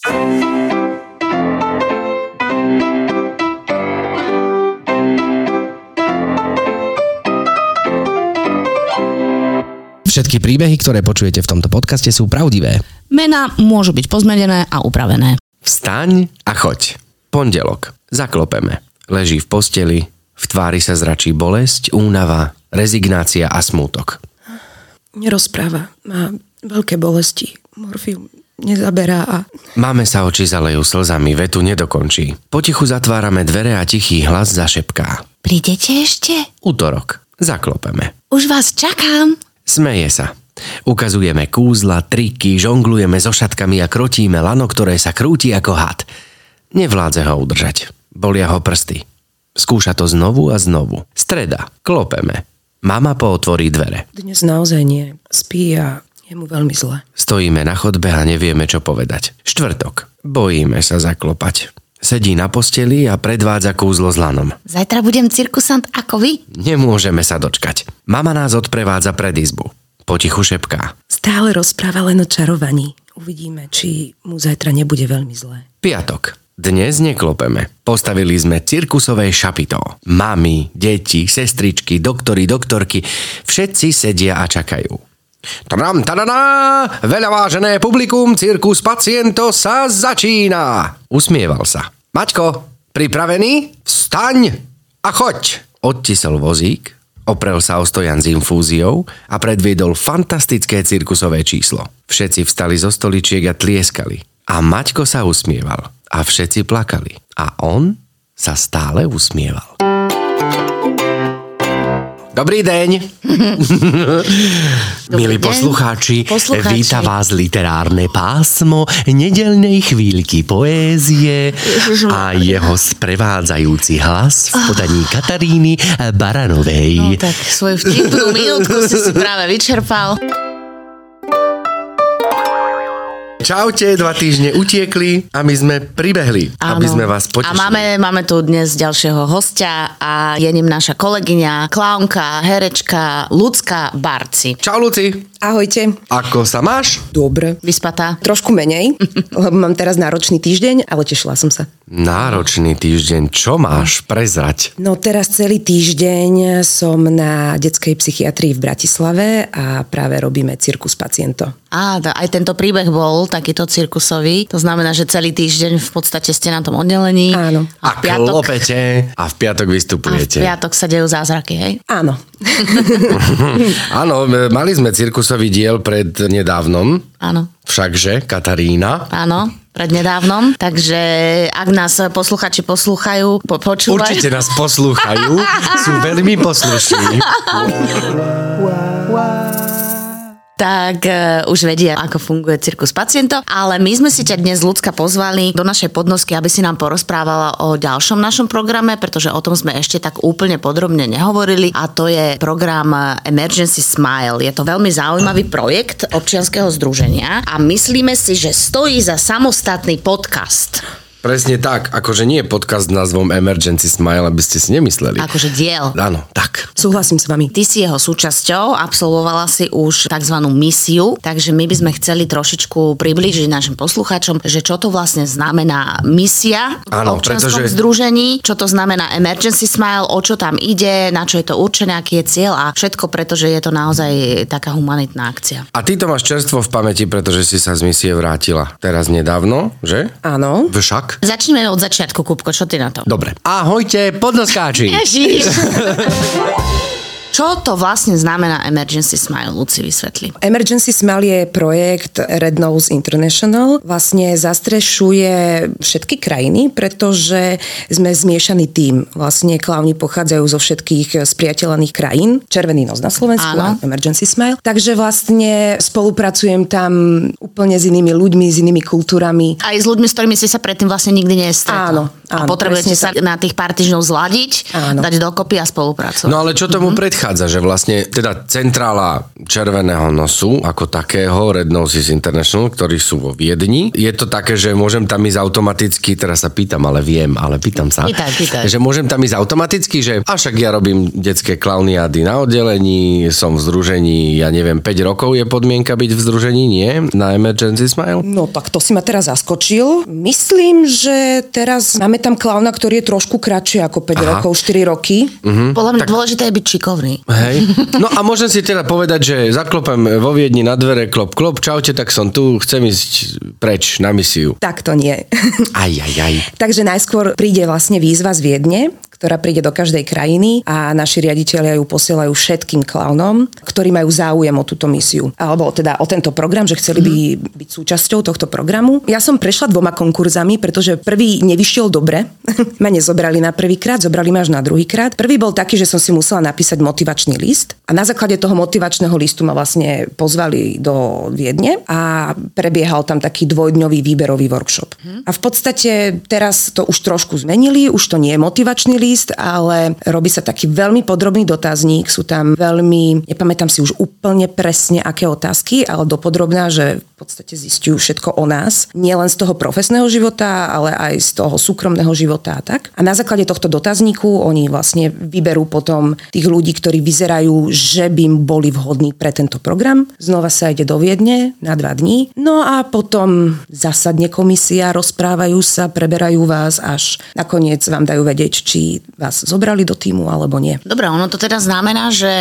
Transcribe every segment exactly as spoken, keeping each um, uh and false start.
Všetky príbehy, ktoré počujete v tomto podcaste, sú pravdivé. Mená môžu byť pozmenené a upravené. Vstaň a choď. Pondelok. Zaklopeme. Leží v posteli, v tvári sa zračí bolesť, únava, rezignácia a smútok. Nerozpráva. Má veľké bolesti. Morfium nezaberá a... Máme sa oči zalejú slzami, vetu nedokončí. Potichu zatvárame dvere a tichý hlas zašepká. Prídete ešte? Utorok. Zaklopeme. Už vás čakám. Smeje sa. Ukazujeme kúzla, triky, žonglujeme so šatkami a krotíme lano, ktoré sa krúti ako had. Nevládze ho udržať. Bolia ho prsty. Skúša to znovu a znovu. Streda. Klopeme. Mama pootvorí dvere. Dnes naozaj nie. Spí a je mu veľmi zle. Stojíme na chodbe a nevieme, čo povedať. Štvrtok. Bojíme sa zaklopať. Sedí na posteli a predvádza kúzlo s lanom. Zajtra budem cirkusant ako vy? Nemôžeme sa dočkať. Mama nás odprevádza pred izbu. Potichu šepká. Stále rozpráva len o čarovaní. Uvidíme, či mu zajtra nebude veľmi zlé. Piatok. Dnes neklopeme. Postavili sme cirkusové šapito. Mami, deti, sestričky, doktori, doktorky. Všetci sedia a čakajú. Tadam, tadadá! Veľa vážené publikum, Circus Paciento sa začína! Usmieval sa. Maťko, pripravený? Vstaň a choď! Odtisol vozík, oprel sa o stojan s infúziou a predviedol fantastické cirkusové číslo. Všetci vstali zo stoličiek a tlieskali. A Maťko sa usmieval. A všetci plakali. A on sa stále usmieval. Dobrý deň. Milí poslucháči, poslucháči, víta vás literárne pásmo nedeľnej chvíľky poézie a jeho sprevádzajúci hlas v podaní Kataríny Baranovej. No tak, svoju vtipnú minútku si si práve vyčerpal. Čaute, dva týždne utiekli a my sme pribehli, áno, aby sme vás potešili. A máme, máme tu dnes ďalšieho hostia a je ním naša kolegyňa, klaunka, herečka Lucia Barczi. Čau, Luci. Ahojte. Ako sa máš? Dobre. Vyspatá? Trošku menej, lebo mám teraz náročný týždeň, ale tešila som sa. Náročný týždeň, čo máš? Prezrať. No teraz celý týždeň som na detskej psychiatrii v Bratislave a práve robíme Circus Paciento. Á, aj tento príbeh bol takýto cirkusový. To znamená, že celý týždeň v podstate ste na tom oddelení. Áno. A, a piatok... klopete a v piatok vystupujete. A v piatok sa dejú zázraky, hej? Áno. Áno, mali sme cirkusový diel pred nedávnom. Áno. Všakže, Katarína. Áno. Prednedávnom, takže ak nás posluchači poslúchajú, po, počúvajú... Určite nás poslúchajú, sú veľmi poslušní. Tak uh, už vedia, ako funguje Circus Paciento, ale my sme si ťa dnes, Lucka, pozvali do našej podnosky, aby si nám porozprávala o ďalšom našom programe, pretože o tom sme ešte tak úplne podrobne nehovorili a to je program Emergency Smile. Je to veľmi zaujímavý projekt občianskeho združenia a myslíme si, že stojí za samostatný podcast. Presne tak, akože nie je podcast s názvom Emergency Smile, aby ste si nemysleli. Akože diel. Áno, tak. Súhlasím s vami. Ty si jeho súčasťou, absolvovala si už takzvanú misiu, takže my by sme chceli trošičku priblížiť našim poslucháčom, že čo to vlastne znamená misia v áno, občanskom pretože... združení, čo to znamená Emergency Smile, o čo tam ide, na čo je to určené, aký je cieľ a všetko, pretože je to naozaj taká humanitná akcia. A ty to máš čerstvo v pamäti, pretože si sa z misie vrátila teraz nedávno, že? Áno. Však? Začneme od začiatku, Kupko, čo ty na to? Dobre. Ahojte, podnoskáči! Ježiš! Čo to vlastne znamená Emergency Smile? Luci, vysvetli. Emergency Smile je projekt Red Noses International. Vlastne zastrešuje všetky krajiny, pretože sme zmiešaný tím. Vlastne klauni pochádzajú zo všetkých spriateľaných krajín. Červený nos na Slovensku a Emergency Smile. Takže vlastne spolupracujem tam úplne s inými ľuďmi, s inými kultúrami. Aj s ľuďmi, s ktorými si sa predtým vlastne nikdy nestretol. Áno. A áno, potrebujete sa tak na tých pár týždňov zladiť, áno, dať dokopy a spolupracovať. No ale čo tomu mm-hmm. predchádza, že vlastne teda centrála Červeného nosu ako takého, Red Noses International, ktorí sú vo Viedni. Je to také, že môžem tam ísť automaticky, teraz sa pýtam, ale viem, ale pýtam sa. Pýtaj, pýtaj. Že môžem tam ísť automaticky, že a však ja robím detské klauniády na oddelení, som v združení, ja neviem, päť rokov je podmienka byť v združení, nie? Na Emergency Smile? No tak to si ma teraz zaskočil. Myslím, že teraz máme tam klauna, ktorý je trošku kratší ako päť Aha. rokov, štyri roky. Uh-huh. Podľa mňa tak dôležité je byť šikovný. Hej. No a môžem si teda povedať, že zaklopem vo Viedni na dvere, klop, klop, čaute, tak som tu, chcem ísť preč na misiu. Tak to nie. Aj, aj, aj. Takže najskôr príde vlastne výzva z Viedne, ktorá príde do každej krajiny a naši riaditelia ju posielajú všetkým klaunom, ktorí majú záujem o túto misiu. Alebo teda o tento program, že chceli by byť súčasťou tohto programu. Ja som prešla dvoma konkurzami, pretože prvý nevyšiel dobre. Ma nezobrali na prvýkrát, zobrali ma až na druhýkrát. Prvý bol taký, že som si musela napísať motivačný list a na základe toho motivačného listu ma vlastne pozvali do Viedne a prebiehal tam taký dvojdňový výberový workshop. A v podstate teraz to už trošku zmenili, už to nie je motivačný list, ale robí sa taký veľmi podrobný dotazník, sú tam veľmi, nepamätám si už úplne presne aké otázky, ale dopodrobná, že v podstate zistiu všetko o nás, nielen z toho profesného života, ale aj z toho súkromného života a tak. A na základe tohto dotazníku oni vlastne vyberú potom tých ľudí, ktorí vyzerajú, že by im boli vhodní pre tento program. Znova sa ide do Viedne na dva dní. No a potom zasadne komisia, rozprávajú sa, preberajú vás, až nakoniec vám dajú vedieť, či vás zobrali do týmu alebo nie. Dobre, ono to teda znamená, že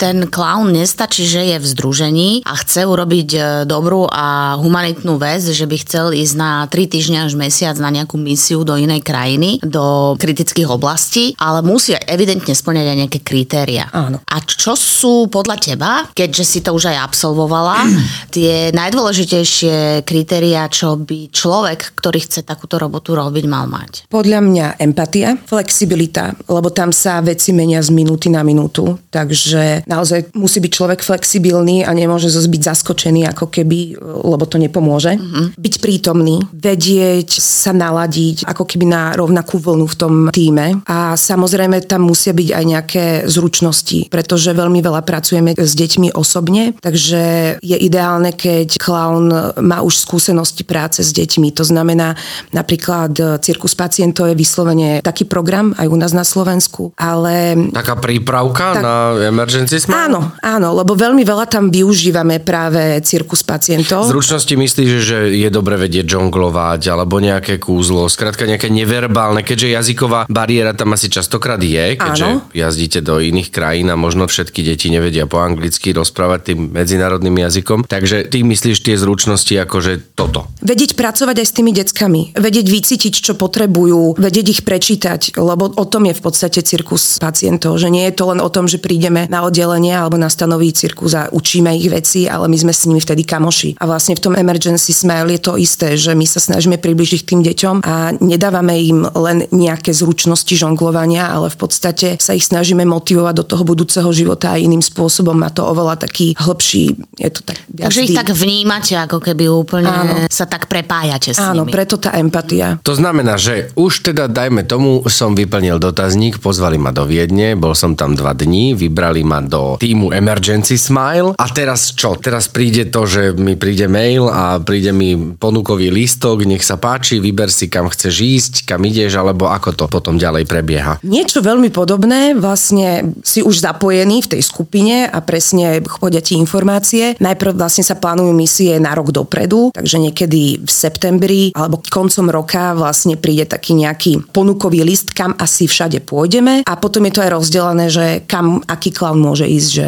ten klaun nestačí, že je v združení a chce urobiť dobrú a humanitnú vec, že by chcel ísť na tri týždne až mesiac na nejakú misiu do inej krajiny, do kritických oblastí, ale musí evidentne spĺňať aj nejaké kritéria. Áno. A čo sú podľa teba, keďže si to už aj absolvovala, tie najdôležitejšie kritéria, čo by človek, ktorý chce takúto robotu robiť, mal mať? Podľa mňa empatia, flexibilita, lebo tam sa veci menia z minúty na minútu, takže naozaj musí byť človek flexibilný a nemôže zase byť zaskočený ako keby, lebo to nepomôže. Mm-hmm. Byť prítomný, vedieť sa naladiť ako keby na rovnakú vlnu v tom tíme a samozrejme tam musia byť aj nejaké zručnosti, pretože veľmi veľa pracujeme s deťmi osobne, takže je ideálne, keď klaun má už skúsenosti práce s deťmi, to znamená napríklad Circus Paciento je vyslovene taký program aj u nás na Slovensku, ale... Taká prípravka tak, na Emergency Smile? Áno, áno, lebo veľmi veľa tam využívame práve Circus Pacientov. Zručnosti myslíš, že je dobre vedieť žonglovať, alebo nejaké kúzlo, skrátka nejaké neverbálne, keďže jazyková bariéra tam asi častokrát je, keďže áno, jazdíte do iných krajín a možno všetky deti nevedia po anglicky rozprávať tým medzinárodným jazykom, takže ty myslíš tie zručnosti akože toto. Vedieť pracovať aj s tými deckami, vedieť vycítiť, čo potrebujú, vedieť ich prečítať, lebo o tom je v podstate Circus Pacientov, že nie je to len o tom, že prídeme na oddelenie alebo na stanový cirkus a učíme ich veci, ale my sme s nimi vtedy kamoši. A vlastne v tom Emergency Smile je to isté, že my sa snažíme približiť k tým deťom a nedávame im len nejaké zručnosti žonglovania, ale v podstate sa ich snažíme motivovať do toho budúceho života a iným spôsobom. Má to oveľa taký hlbší, je to tak viac. Takže ich tak vnímate, ako keby úplne áno, sa tak prepájate s áno, nimi. Áno, preto tá empatia. To znamená, že už teda dajme tomu, som vypadal plnil dotazník, pozvali ma do Viedne, bol som tam dva dní, vybrali ma do týmu Emergency Smile a teraz čo? Teraz príde to, že mi príde mail a príde mi ponukový lístok, nech sa páči, vyber si kam chceš ísť, kam ideš, alebo ako to potom ďalej prebieha. Niečo veľmi podobné, vlastne si už zapojený v tej skupine a presne chodia ti informácie. Najprv vlastne sa plánujú misie na rok dopredu, takže niekedy v septembri alebo koncom roka vlastne príde taký nejaký ponukový líst, kam asi všade pôjdeme a potom je to aj rozdelené, že kam aký klaun môže ísť, že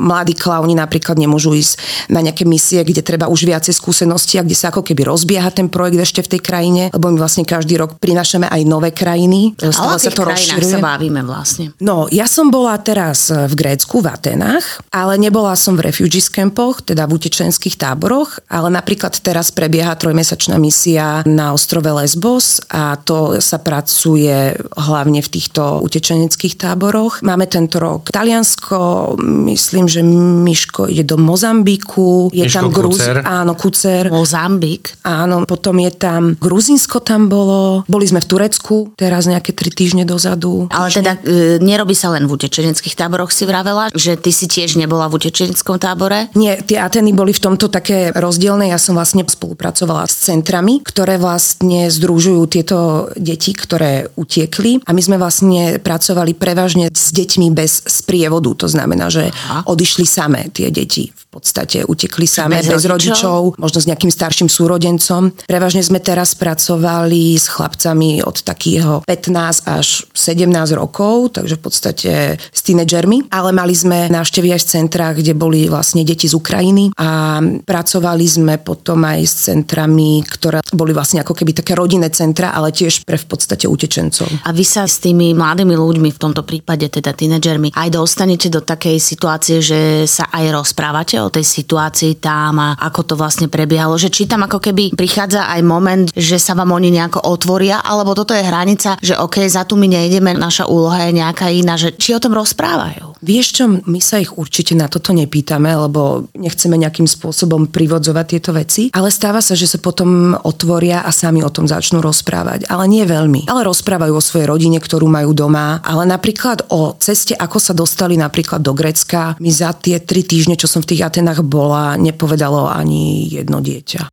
mladí klauni napríklad nemôžu ísť na nejaké misie, kde treba už viacej skúsenosti a kde sa ako keby rozbieha ten projekt ešte v tej krajine, lebo my vlastne každý rok prinášame aj nové krajiny. Stále sa to rozširuje. Sa bavíme vlastne. No, ja som bola teraz v Grécku, v Atenách, ale nebola som v refugee campoch, teda v utečenských táboroch, ale napríklad teraz prebieha trojmesačná misia na ostrove Lesbos a to sa pracuje hlavne v týchto utečeneckých táboroch. Máme tento rok Taliansko, myslím, že Miško ide do Mozambiku. Je Miško tam Gruz... Kucer. Áno, Kucer. Mozambik. Áno, potom je tam Gruzínsko tam bolo. Boli sme v Turecku teraz nejaké tri týždne dozadu. Ale týždne. Teda e, nerobí sa len v utečeneckých táboroch, si vravela, že ty si tiež nebola v utečeneckom tábore? Nie, tie Ateny boli v tomto také rozdielne. Ja som vlastne spolupracovala s centrami, ktoré vlastne združujú tieto deti, ktoré utiekli. A my sme vlastne pracovali prevažne s deťmi bez sprievodu. To znamená, že Aha. odišli samé tie deti. V podstate utekli samé bez, bez rodičov, možno s nejakým starším súrodencom. Prevažne sme teraz pracovali s chlapcami od takého pätnásť až sedemnásť rokov, takže v podstate s tínedžermi. Ale mali sme návštevy aj v centrách, kde boli vlastne deti z Ukrajiny a pracovali sme potom aj s centrami, ktoré boli vlastne ako keby také rodinné centra, ale tiež pre v podstate utečencov. A vy sa s tými mladými ľuďmi, v tomto prípade teda tínedžermi, aj dostanete do takej situácie, že sa aj rozprávate o tej situácii tam a ako to vlastne prebiehalo, že či tam ako keby prichádza aj moment, že sa vám oni nejako otvoria, alebo toto je hranica, že okej, okay, za tu my nejdeme, naša úloha je nejaká iná, že či o tom rozprávajú? Vieš čo, my sa ich určite na toto nepýtame, lebo nechceme nejakým spôsobom privodzovať tieto veci, ale stáva sa, že sa potom otvoria a sami o tom začnú rozprávať, ale nie veľmi. Ale rozprávajú o svojej rodine, ktorú majú doma, ale napríklad o ceste, ako sa dostali napríklad do Grécka. My za tie tri týždne, čo som v tých Atenách bola, nepovedalo ani jedno dieťa.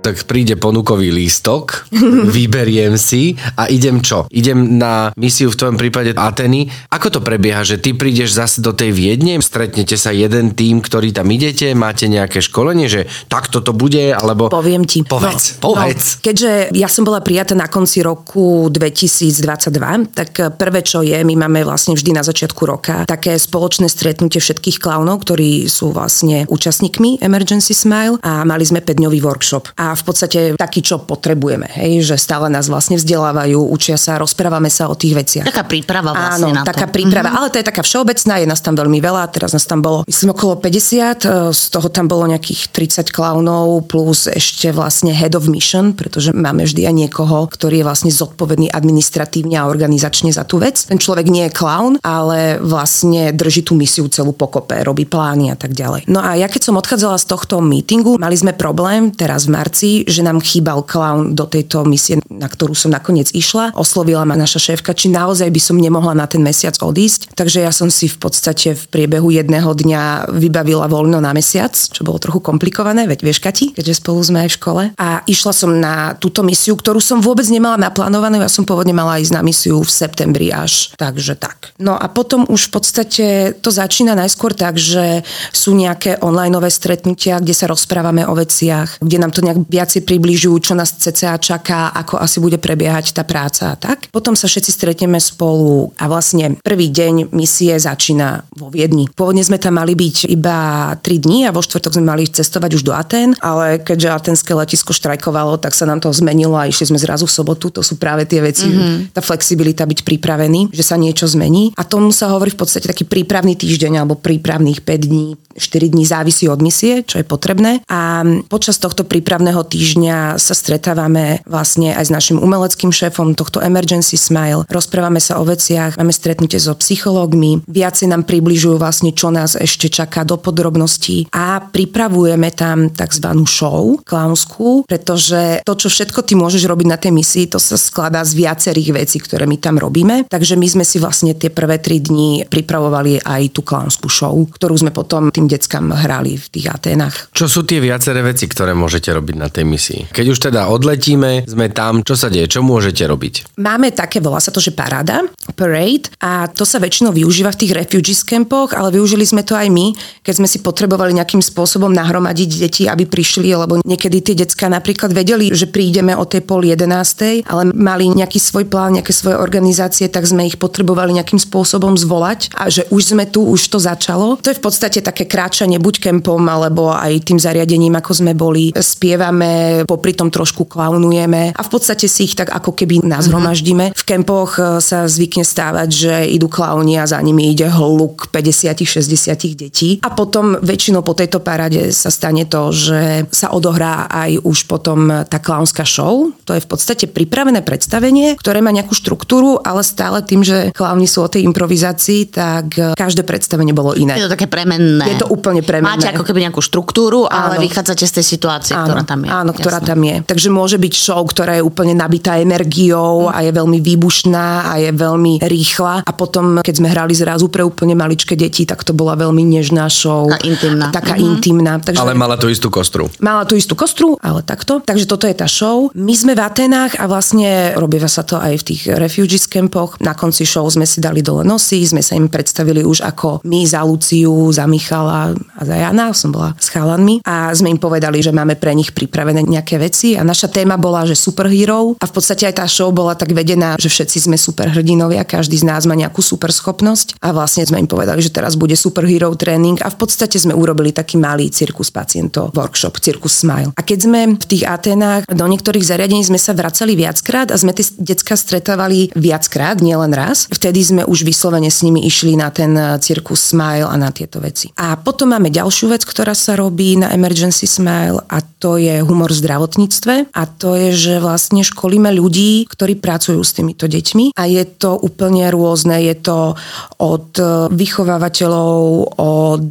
Tak príde ponukový lístok, vyberiem si a idem čo? Idem na misiu v tvojom prípade Ateny. Ako to prebieha, že ty prídeš zase do tej Viedne, stretnete sa jeden tým, ktorý tam idete, máte nejaké školenie, že takto to bude, alebo... Poviem ti. Povedz, no, povedz. No, keďže ja som bola prijatá na konci roku dvetisícdvadsaťdva, tak prvé, čo je, my máme vlastne vždy na začiatku roka také spoločné stretnutie všetkých klaunov, ktorí sú vlastne účastníkmi Emergency Smile a mali sme päťdňový workshop. A A v podstate taký, čo potrebujeme, hej, že stále nás vlastne vzdelávajú, učia sa, rozprávame sa o tých veciach. Taká príprava vlastne. Áno, na taká to. príprava, mm-hmm. ale to je taká všeobecná, je nás tam veľmi veľa, teraz nás tam bolo, myslím, okolo päťdesiat, z toho tam bolo nejakých tridsať klaunov, plus ešte vlastne head of mission, pretože máme vždy aj niekoho, ktorý je vlastne zodpovedný administratívne a organizačne za tú vec. Ten človek nie je klaun, ale vlastne drží tú misiu celú pokope, robí plány a tak ďalej. No a ja keď som odchádzala z tohto meetingu, mali sme problém teraz v marci, že nám chýbal klaun do tejto misie, na ktorú som nakoniec išla. Oslovila ma naša šéfka, či naozaj by som nemohla na ten mesiac odísť. Takže ja som si v podstate v priebehu jedného dňa vybavila voľno na mesiac, čo bolo trochu komplikované, veď vieš, Kati, keďže spolu sme aj v škole. A išla som na túto misiu, ktorú som vôbec nemala naplánovanú. Ja som pôvodne mala ísť na misiu v septembri až, takže tak. No a potom už v podstate to začína najskôr tak, že sú nejaké onlineové stretnutia, kde sa rozprávame o veciach, kde nám to nejak viac si približujú, čo nás cca čaká, ako asi bude prebiehať tá práca a tak. Potom sa všetci stretneme spolu a vlastne prvý deň misie začína vo Viedni. Pôvodne sme tam mali byť iba tri dni a vo štvrtok sme mali cestovať už do Atén, ale keďže aténske letisko štrajkovalo, tak sa nám to zmenilo a išli sme zrazu v sobotu. To sú práve tie veci, mm-hmm. tá flexibilita, byť pripravený, že sa niečo zmení. A tomu sa hovorí v podstate taký prípravný týždeň alebo prípravných päť dní, štyri dní, závisí od misie, čo je potrebné. A počas tohto prípravného týždňa sa stretávame vlastne aj s našim umeleckým šéfom tohto Emergency Smile. Rozprávame sa o veciach, máme stretnutie so psychológmi, viacej nám približujú vlastne, čo nás ešte čaká do podrobností a pripravujeme tam takzvanú show, klaunskú, pretože to, čo všetko ty môžeš robiť na tej misii, to sa skladá z viacerých vecí, ktoré my tam robíme. Takže my sme si vlastne tie prvé tri dni pripravovali aj tú klaunskú show, ktorú sme potom tým deckám hrali v tých Aténach. Čo sú tie viaceré veci, ktoré môžete robiť na tej misii? Keď už teda odletíme, sme tam, čo sa deje, čo môžete robiť? Máme také, volá sa to, že paráda, parade, a to sa väčšinou využíva v tých refugees campoch, ale využili sme to aj my, keď sme si potrebovali nejakým spôsobom nahromadiť deti, aby prišli, lebo niekedy tie decká napríklad vedeli, že prídeme o tej pol jedenástej, ale mali nejaký svoj plán, nejaké svoje organizácie, tak sme ich potrebovali nejakým spôsobom zvolať a že už sme tu, už to začalo. To je v podstate také kráčanie buď kempom, alebo aj tým zariadením, ako sme boli. Spievam spievame, popri tom trošku klaunujeme a v podstate si ich tak ako keby nazhromaždíme. V kempoch sa zvykne stávať, že idú klauni a za nimi ide hluk päťdesiat šesťdesiat detí a potom väčšinou po tejto paráde sa stane to, že sa odohrá aj už potom tá klaunská show. To je v podstate pripravené predstavenie, ktoré má nejakú štruktúru, ale stále tým, že klauni sú o tej improvizácii, tak každé predstavenie bolo iné. Je to také premenné. Je to úplne premenné. Máte ako keby nejakú štruktúru, ale áno, vychádzate z tej situácie, áno, ktorá tam je. Áno, ktorá jasné tam je. Takže môže byť show, ktorá je úplne nabitá energiou mm. a je veľmi výbušná a je veľmi rýchla. A potom, keď sme hrali zrazu pre úplne maličké deti, tak to bola veľmi nežná show. Taká intimná. Taká mm-hmm. intimná. Takže, ale mala tú istú kostru. Mala tú istú kostru, ale takto. Takže toto je tá show. My sme v Atenách a vlastne robíva sa to aj v tých refugees campoch. Na konci show sme si dali dole nosy, sme sa im predstavili už ako my za Luciu, za Michala a za Jana, som bola s chalanmi a sme im povedali, že máme pre nich pripravené nejaké veci a naša téma bola, že superhero a v podstate aj tá show bola tak vedená, že všetci sme superhrdinovia, každý z nás má nejakú superschopnosť a vlastne sme im povedali, že teraz bude superhero tréning a v podstate sme urobili taký malý Circus Paciento workshop, Circus Smile. A keď sme v tých Atenách do niektorých zariadení sme sa vracali viackrát a sme tie decká stretávali viackrát, nielen raz. Vtedy sme už vyslovene s nimi išli na ten Circus Smile a na tieto veci. A potom máme ďalšiu vec, ktorá sa robí na Emergency Smile a to je humor v zdravotníctve a to je, že vlastne školíme ľudí, ktorí pracujú s týmito deťmi a je to úplne rôzne. Je to od vychovávateľov, od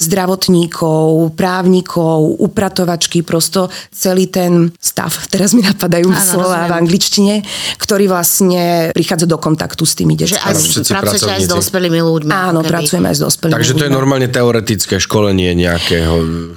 zdravotníkov, právnikov, upratovačky, prosto celý ten stav, teraz mi napadajú slová v angličtine, ktorý vlastne prichádza do kontaktu s tými deťmi. Pracujete aj s dospelými ľuďmi. Áno, keby. Pracujeme aj s dospelými ľuďmi. Takže to je normálne teoretické školenie nejakého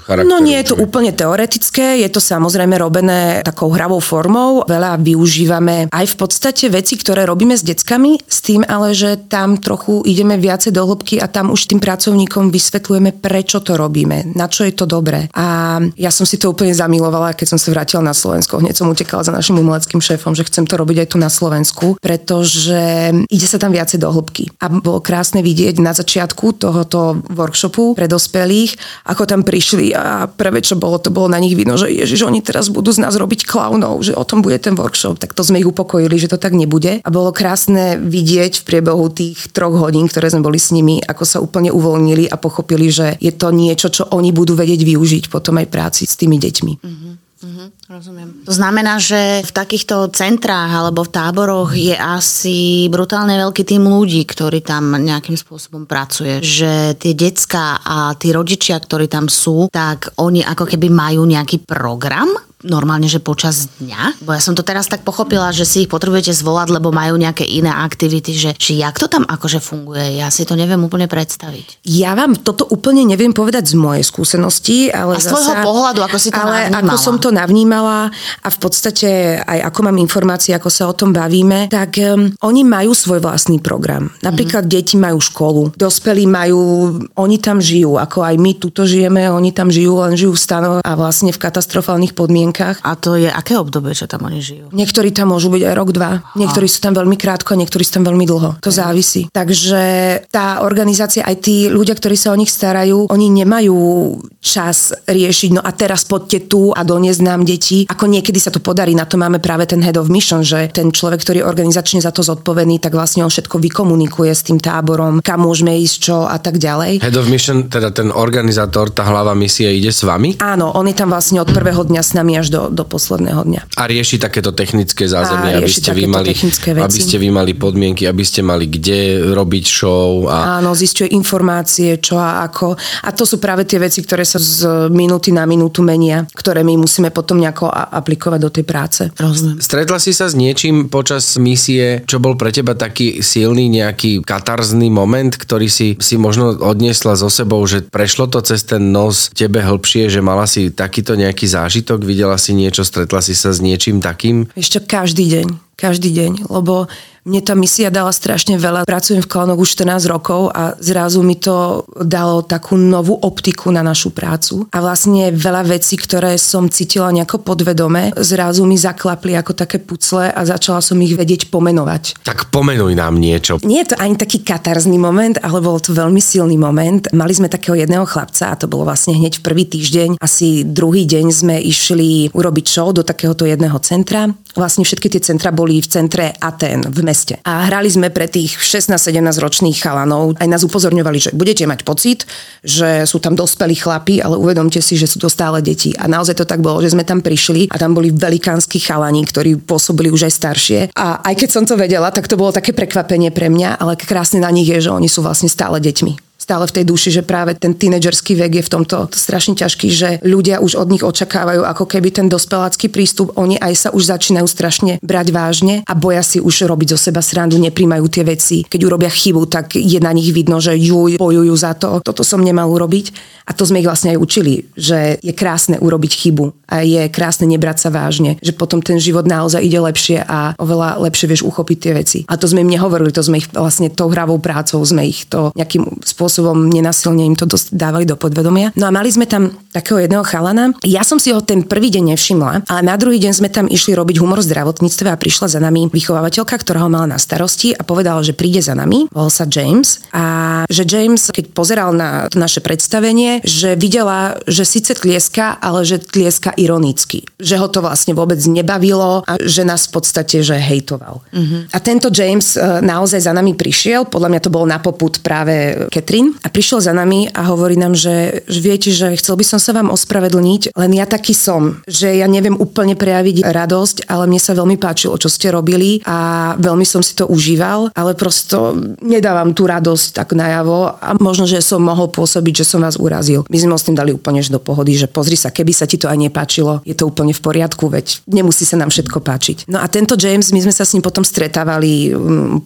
charakteru. No nie je to úplne teoretické, je to samozrejme robené takou hravou formou. Veľa využívame aj v podstate veci, ktoré robíme s deckami, s tým ale, že tam trochu ideme viacej do hĺbky a tam už tým pracovníkom vysvetľujeme, prečo to robíme, na čo je to dobré. A ja som si to úplne zamilovala, keď som sa vrátila na Slovensko. Hneď som utekala za našim umeleckým šéfom, že chcem to robiť aj tu na Slovensku, pretože ide sa tam viacej do hĺbky. A bolo krásne vidieť na začiatku tohoto workshopu pre dospelých, ako tam prišli a prvé, čo bolo, to bolo na nich vidno, že ježiš, oni teraz budú z nás robiť klaunov, že o tom bude ten workshop. Tak to sme ich upokojili, že to tak nebude. A bolo krásne vidieť v priebehu tých troch hodín, ktoré sme boli s nimi, ako sa úplne uvoľnili a pochopili, že je to niečo, čo oni budú vedieť využiť potom aj práci s tými deťmi. Mm-hmm. Mm-hmm, rozumiem. To znamená, že v takýchto centrách alebo v táboroch je asi brutálne veľký tím ľudí, ktorí tam nejakým spôsobom pracuje. Že tie decká a tí rodičia, ktorí tam sú, tak oni ako keby majú nejaký program, normálne, že počas dňa. Bo ja som to teraz tak pochopila, že si ich potrebujete zvolať, lebo majú nejaké iné aktivity, že či jak to tam akože funguje. Ja si to neviem úplne predstaviť. Ja vám toto úplne neviem povedať z mojej skúsenosti, ale z tvojho pohľadu, ako si to ale navnímala. Ako som to navnímala a v podstate aj ako mám informácie, ako sa o tom bavíme, tak um, oni majú svoj vlastný program. Napríklad mm-hmm. deti majú školu, dospelí majú, oni tam žijú, ako aj my tuto žijeme, oni tam žijú, len žijú v stanoch a vlastne v katastrofálnych podmienkach. A to je aké obdobie, čo tam oni žijú? Niektorí tam môžu byť aj rok, dva. Aha. Niektorí sú tam veľmi krátko a niektorí sú tam veľmi dlho. To okay. závisí. Takže tá organizácia, aj tí ľudia, ktorí sa o nich starajú, oni nemajú čas riešiť, no a teraz poďte tu a doniesť nám deti. Ako niekedy sa to podarí, na to máme práve ten head of mission, že ten človek, ktorý je organizačne za to zodpovedný, tak vlastne on všetko vykomunikuje s tým táborom, kam môžeme ísť, čo a tak ďalej. Head of mission, teda ten organizátor, tá hlava misie ide s vami? Áno, on je tam vlastne od prvého dňa s nami až do, do posledného dňa. A rieši takéto technické zázemie, aby ste vy mali, aby ste vy mali podmienky, aby ste mali kde robiť show. A... Áno, zisťuje informácie, čo a ako. A to sú práve tie veci, ktoré sa z minúty na minútu menia, ktoré my musíme potom nejako aplikovať do tej práce. Rozumiem. Stretla si sa s niečím počas misie, čo bol pre teba taký silný nejaký katarzný moment, ktorý si, si možno odniesla so sebou, že prešlo to cez ten nos tebe hĺbšie, že mala si takýto nejaký zážitok, videla si niečo, stretla si sa s niečím takým? Ešte každý deň, každý deň, lebo Mne tá misia dala strašne veľa. Pracujem v Klanok už štrnásť rokov a zrazu mi to dalo takú novú optiku na našu prácu. A vlastne veľa vecí, ktoré som cítila nejako podvedome, zrazu mi zaklapli ako také pucle a začala som ich vedieť pomenovať. Tak pomenuj nám niečo. Nie je to ani taký katarzný moment, ale bol to veľmi silný moment. Mali sme takého jedného chlapca a to bolo vlastne hneď v prvý týždeň. Asi druhý deň sme išli urobiť show do takéhoto jedného centra. Vlastne všetky tie centra boli v centre Atén, v meste. A hrali sme pre tých šestnásť sedemnásť ročných chalanov. Aj nás upozorňovali, že budete mať pocit, že sú tam dospelí chlapi, ale uvedomte si, že sú to stále deti. A naozaj to tak bolo, že sme tam prišli a tam boli velikánsky chalani, ktorí pôsobili už aj staršie. A aj keď som to vedela, tak to bolo také prekvapenie pre mňa, ale krásne na nich je, že oni sú vlastne stále deťmi. Stále v tej duši, že práve ten tínedžerský vek je v tomto strašne ťažký, že ľudia už od nich očakávajú ako keby ten dospelácky prístup, oni aj sa už začínajú strašne brať vážne a boja si už robiť zo seba srandu, nepríjmajú tie veci. Keď urobia chybu, tak je na nich vidno, že juj, bojujú za to, toto som nemal urobiť. A to sme ich vlastne aj učili, že je krásne urobiť chybu a je krásne nebrať sa vážne, že potom ten život naozaj ide lepšie a oveľa lepšie vieš uchopiť tie veci. A to sme im nehovorili, to sme ich vlastne tou hravou prácou sme ich to nejakým spôsobom nenasilne im to dávali do podvedomia. No a mali sme tam takého jedného chalana. Ja som si ho ten prvý deň nevšimla, ale na druhý deň sme tam išli robiť humor v zdravotníctve a prišla za nami vychovávateľka, ktorá ho mala na starosti a povedala, že príde za nami. Volal sa James a že James, keď pozeral na naše predstavenie, že videla, že síce tlieska, ale že tlieska ironicky. Že ho to vlastne vôbec nebavilo a že nás v podstate že hejtoval. Mm-hmm. A tento James naozaj za nami prišiel. Podľa mňa to bol na popud práve Katrin. A prišiel za nami a hovorí nám, že, že viete, že chcel by som sa vám ospravedlniť, len ja taký som, že ja neviem úplne prejaviť radosť, ale mne sa veľmi páčilo, čo ste robili a veľmi som si to užíval, ale prosto nedávam tú radosť tak najavo a možno, že som mohol pôsobiť, že som vás urazil. My sme ho s tým dali úplne do pohody, že pozri sa, keby sa ti to aj nepáčilo, je to úplne v poriadku, veď nemusí sa nám všetko páčiť. No a tento James, my sme sa s ním potom stretávali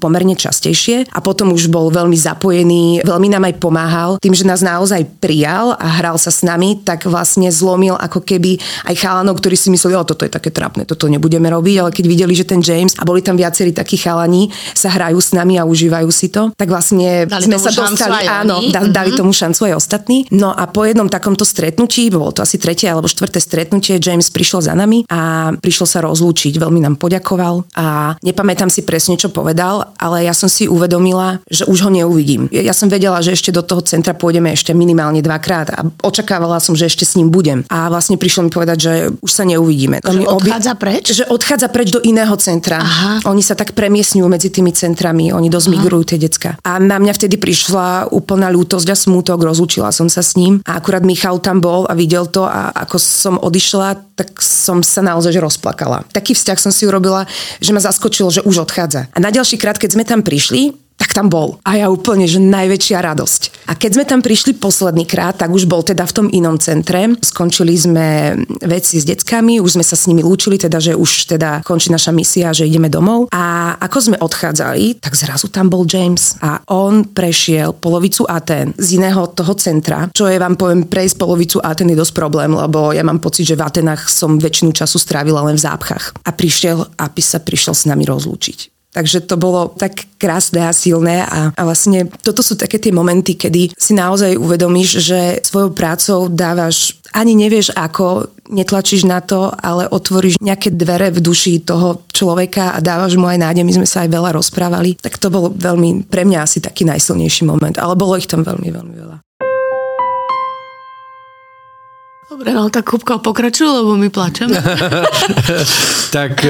pomerne častejšie a potom už bol veľmi zapojený, veľmi nám aj pomáhal. Tým, že nás naozaj prijal a hral sa s nami, tak vlastne zlomil ako keby aj chalanov, ktorí si mysleli, že toto je také trápne, toto nebudeme robiť, ale keď videli, že ten James a boli tam viacerí takí chalani, sa hrajú s nami a užívajú si to, tak vlastne dali sme sa dostali, áno, da, mm-hmm. dali tomu šancu aj ostatní. No a po jednom takomto stretnutí, bolo to asi tretie alebo štvrté stretnutie, James prišiel za nami a prišiel sa rozlúčiť, veľmi nám poďakoval a nepamätám si presne, čo povedal, ale ja som si uvedomila, že už ho neuvidím. Ja som vedela, že ešte do toho centra pôjdeme ešte minimálne dvakrát a očakávala som, že ešte s ním budem. A vlastne prišlo mi povedať, že už sa neuvidíme. Že odchádza preč? Že odchádza preč do iného centra. Aha. Oni sa tak premiesňujú medzi tými centrami, oni dosť migrujú tie decka. A na mňa vtedy prišla úplná ľútosť a smútok, rozlúčila som sa s ním a akurát Michal tam bol a videl to a ako som odišla, tak som sa naozaj rozplakala. Taký vzťah som si urobila, že ma zaskočilo, že už odchádza. A na ďalší krát, keď sme tam prišli, tak tam bol. A ja úplne, že najväčšia radosť. A keď sme tam prišli posledný krát, tak už bol teda v tom inom centre. Skončili sme veci s deckami, už sme sa s nimi lúčili, teda, že už teda končí naša misia, že ideme domov. A ako sme odchádzali, tak zrazu tam bol James. A on prešiel polovicu Atén z iného toho centra, čo je, vám poviem, prejsť polovicu Atén je dosť problém, lebo ja mám pocit, že v Atenách som väčšinu času strávila len v zápchách. A prišiel, aby sa prišiel s nami rozlúčiť. Takže to bolo tak krásne a silné a, a vlastne toto sú také tie momenty, kedy si naozaj uvedomíš, že svojou prácou dávaš, ani nevieš ako, netlačíš na to, ale otvoríš nejaké dvere v duši toho človeka a dávaš mu aj nádej. My sme sa aj veľa rozprávali, tak to bol veľmi, pre mňa asi taký najsilnejší moment, ale bolo ich tam veľmi, veľmi veľa. Dobre, no tak Kupko, pokračuj, lebo my plačeme. Tak,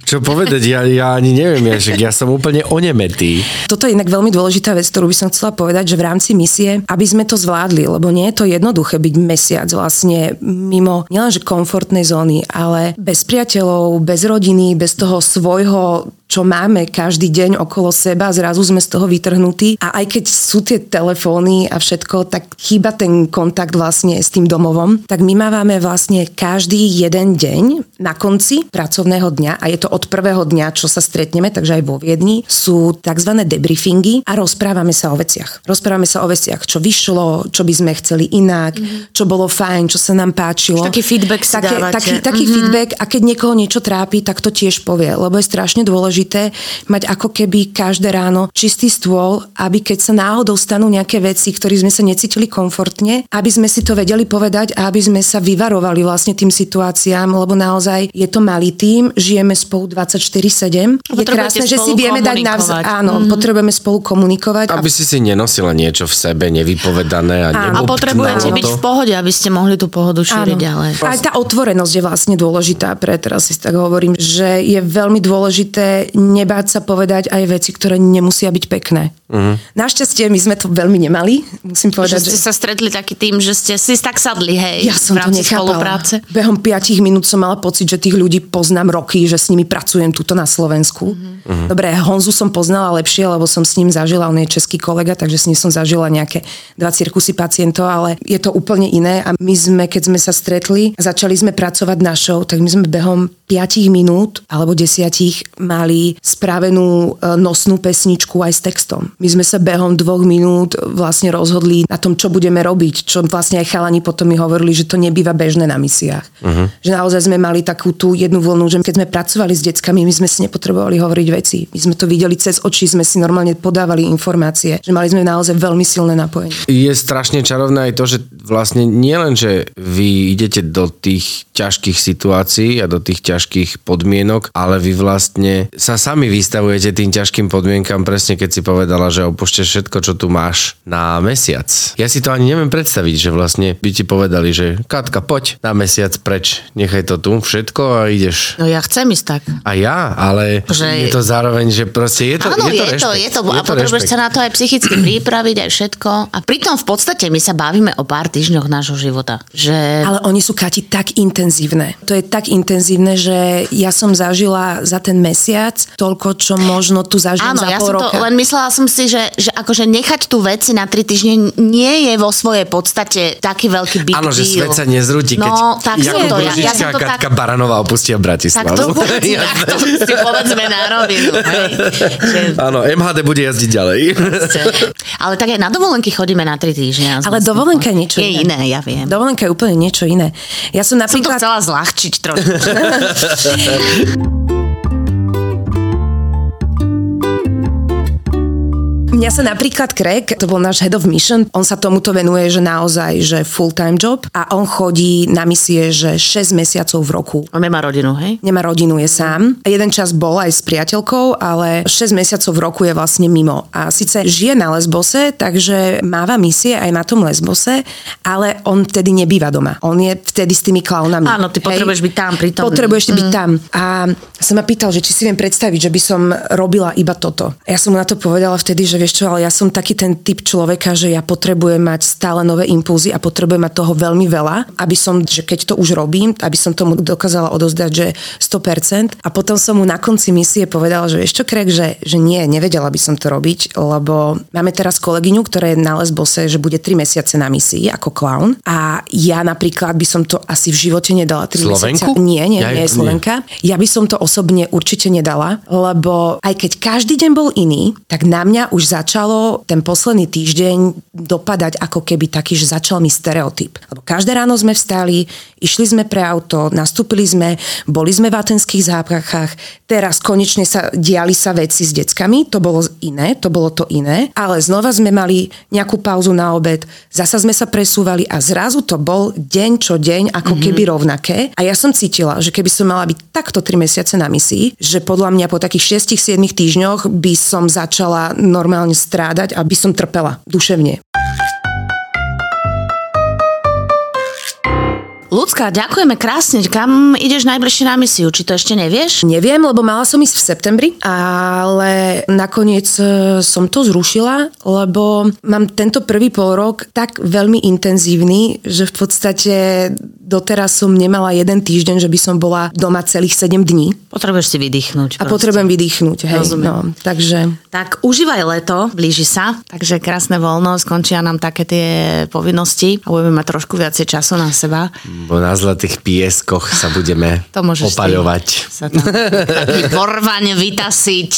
čo povedať, ja, ja ani neviem, ja, ja som úplne onemetý. Toto je inak veľmi dôležitá vec, ktorú by som chcela povedať, že v rámci misie, aby sme to zvládli, lebo nie je to jednoduché byť mesiac vlastne mimo nielenže komfortnej zóny, ale bez priateľov, bez rodiny, bez toho svojho, čo máme každý deň okolo seba, zrazu sme z toho vytrhnutí a aj keď sú tie telefóny a všetko, tak chýba ten kontakt vlastne s tým domovom, tak my máme vlastne každý jeden deň na konci pracovného dňa a je to od prvého dňa, čo sa stretneme, takže aj vo Viedni sú takzvané debriefingy a rozprávame sa o veciach. Rozprávame sa o veciach, čo vyšlo, čo by sme chceli inak, mm-hmm. čo bolo fajn, čo sa nám páčilo. Taký feedback si také, dávate. Taký, taký mm-hmm. feedback a keď niekoho niečo trápi, tak to tiež povie, lebo je strašne dôležité, dôležité mať ako keby každé ráno čistý stôl, aby keď sa náhodou stanú nejaké veci, ktorých sme sa necítili komfortne, aby sme si to vedeli povedať a aby sme sa vyvarovali vlastne tým situáciám, lebo naozaj je to malý tím, žijeme spolu dvadsaťštyri sedem. Je krásne, že si vieme dať navz... Áno, mm-hmm. potrebujeme spolu komunikovať. Aby si si nenosila niečo v sebe nevypovedané a nebudú. A potrebujete byť v pohode, aby ste mohli tú pohodu šíriť ďalej. Aj tá otvorenosť je vlastne dôležitá, pre teraz si tak hovorím, že je veľmi dôležité nebáť sa povedať aj veci, ktoré nemusia byť pekné. Uh-huh. Našťastie my sme to veľmi nemali, musím povedať. Že ste že... sa stretli taký tým, že ste si tak sadli, hej. Ja som to nechápala. Behom päť minút som mala pocit, že tých ľudí poznám roky, že s nimi pracujem tuto na Slovensku. Uh-huh. Dobre, Honzu som poznala lepšie, lebo som s ním zažila, on je český kolega, takže s ním som zažila nejaké dva cirkusy Paciento, ale je to úplne iné. A my sme, keď sme sa stretli, začali sme pracovať na show, tak my sme behom päť minút alebo desať mali spravenú nosnú pesničku aj s textom. My sme sa behom dvoch minút vlastne rozhodli na tom, čo budeme robiť, čo vlastne aj chalani potom mi hovorili, že to nebýva bežné na misiách. Uh-huh. Že naozaj sme mali takú tú jednu vlnu, že keď sme pracovali s deckami, my sme si nepotrebovali hovoriť veci. My sme to videli cez oči, sme si normálne podávali informácie, že mali sme naozaj veľmi silné napojenie. Je strašne čarovné aj to, že vlastne nielen, že vy idete do tých ťažkých situácií a do tých ťažkých podmienok, ale vy vlastne sa sami vystavujete tým ťažkým podmienkam, presne keď si povedala, že opúšťaš všetko, čo tu máš na mesiac. Ja si to ani neviem predstaviť, že vlastne by ti povedali, že Katka, poď na mesiac preč, nechaj to tu všetko a ideš. No ja chcem ísť tak. A ja, ale že... je to zároveň, že proste je to áno, je to, je to, je to a potrebuješ sa na to aj psychicky pripraviť, aj všetko. A pritom v podstate my sa bavíme o pár týždňoch nášho života. Že... Ale oni sú, Kati, tak intenzívne. To je tak intenzívne, že ja som zažila za ten mesiac toľko, čo možno tu zažijem áno, za ja pol roka. Áno, ja som to len myslela som si, že, že akože nechať tú veci na tri týždne nie je vo svojej podstate taký veľký big deal. Áno, že svet sa nezrúti, keď no, Jakub Ružička a Katka Baranová opustia Bratislavu. Tak to povedzme, ja to si povedzme na rovinu. Áno, em há dé bude jazdiť ďalej. Ale tak aj na dovolenky chodíme na tri týždne. Ale dovolenka je niečo iné. Je iné, ja viem. Dovolenka je úplne niečo iné. Ja som napríklad... Som to chcela zľahčiť trošku. Mňa sa napríklad Krek, to bol náš head of mission, on sa tomuto venuje, že naozaj, že full-time job a on chodí na misie, že šesť mesiacov v roku. On nemá rodinu, hej? Nemá rodinu, je sám. Jeden čas bol aj s priateľkou, ale šesť mesiacov v roku je vlastne mimo. A síce žije na Lesbose, takže máva misie aj na tom Lesbose, ale on vtedy nebýva doma. On je vtedy s tými klaunami. Áno, ty potrebuješ hej? byť tam pritom. Potrebuješ mm. byť tam. A sa ma pýtal, že či si viem predstaviť, že by som robila iba toto. Ja som mu na to povedala vtedy, že vieš čo, ale ja som taký ten typ človeka, že ja potrebujem mať stále nové impulzy a potrebujem mať toho veľmi veľa, aby som, že keď to už robím, aby som tomu dokázala odozdať, že sto percent. A potom som mu na konci misie povedala, že vieš čo, Krek, že, že nie, nevedela by som to robiť, lebo máme teraz kolegyňu, ktorá je na Lesbose, že bude tri mesiace na misii ako klaun a ja napríklad by som to asi v živote nedala tri mesiace. Nie, nie, ja nie je Slovenka. Ja by som to osobne určite nedala, lebo aj keď každý deň bol iný, tak na mňa už začalo ten posledný týždeň dopadať ako keby taký, že začal mi stereotyp. Lebo každé ráno sme vstali, išli sme pre auto, nastúpili sme, boli sme v atenských zápchách, teraz konečne sa diali sa veci s deckami, to bolo iné, to bolo to iné, ale znova sme mali nejakú pauzu na obed, zasa sme sa presúvali a zrazu to bol deň čo deň ako mm-hmm. keby rovnaké a ja som cítila, že keby som mala byť takto tri mesiace na misii, že podľa mňa po takých šesť sedem týždňoch by som začala normálne strádať, aby som trpela duševne. Ľudská, ďakujeme krásne. Kam ideš najbližšie na misiu? Či to ešte nevieš? Neviem, lebo mala som ísť v septembri, ale nakoniec som to zrušila, lebo mám tento prvý polrok tak veľmi intenzívny, že v podstate doteraz som nemala jeden týždeň, že by som bola doma celých sedem dní. Potrebuješ si vydýchnuť. A proste. Potrebujem vydýchnuť, hej. Rozumiem. No, takže... Tak užívaj leto, blíži sa, takže krásne voľno, skončia nám také tie povinnosti a budeme mať trošku viacej času na seba. Bo na zlatých pieskoch sa budeme opaľovať. Sa tam taký porvaň vytasiť.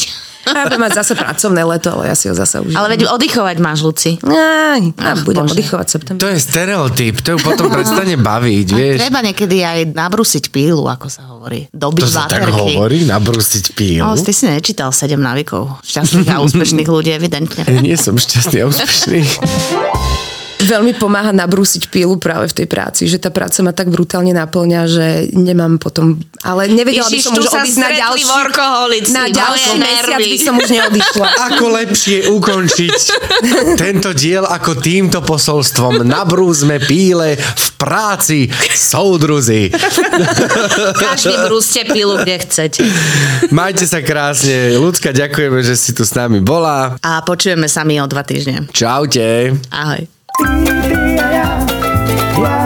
Ja budem mať zase pracovné leto, ale ja si ho zase užívam. Ale veď oddychovať máš, Luci. Aj, Ach, budem bože. oddychovať september. To je stereotyp, to ju potom prestane baviť, vieš. Treba niekedy aj nabrusiť pílu, ako sa hovorí. Dobiť to sa váterky. Tak hovorí, nabrusiť pílu. O, ty si nečítal sedem návykov šťastných a úspešných ľudí, evidentne. Ja nie som šťastný a úspešný. Veľmi pomáha nabrúsiť pílu práve v tej práci, že tá práca ma tak brutálne naplňa, že nemám potom... Ale nevedela Ježiš, by som už odísť na ďalší... Na ďalší mesiac by som už neodišla. Ako lepšie ukončiť tento diel ako týmto posolstvom. Nabrúsme píle v práci, soudruzi. Každý brúste pílu, kde chcete. Majte sa krásne. Lucka, ďakujeme, že si tu s nami bola. A počujeme sa my o dva týždne. Čaute. Ahoj. Wow.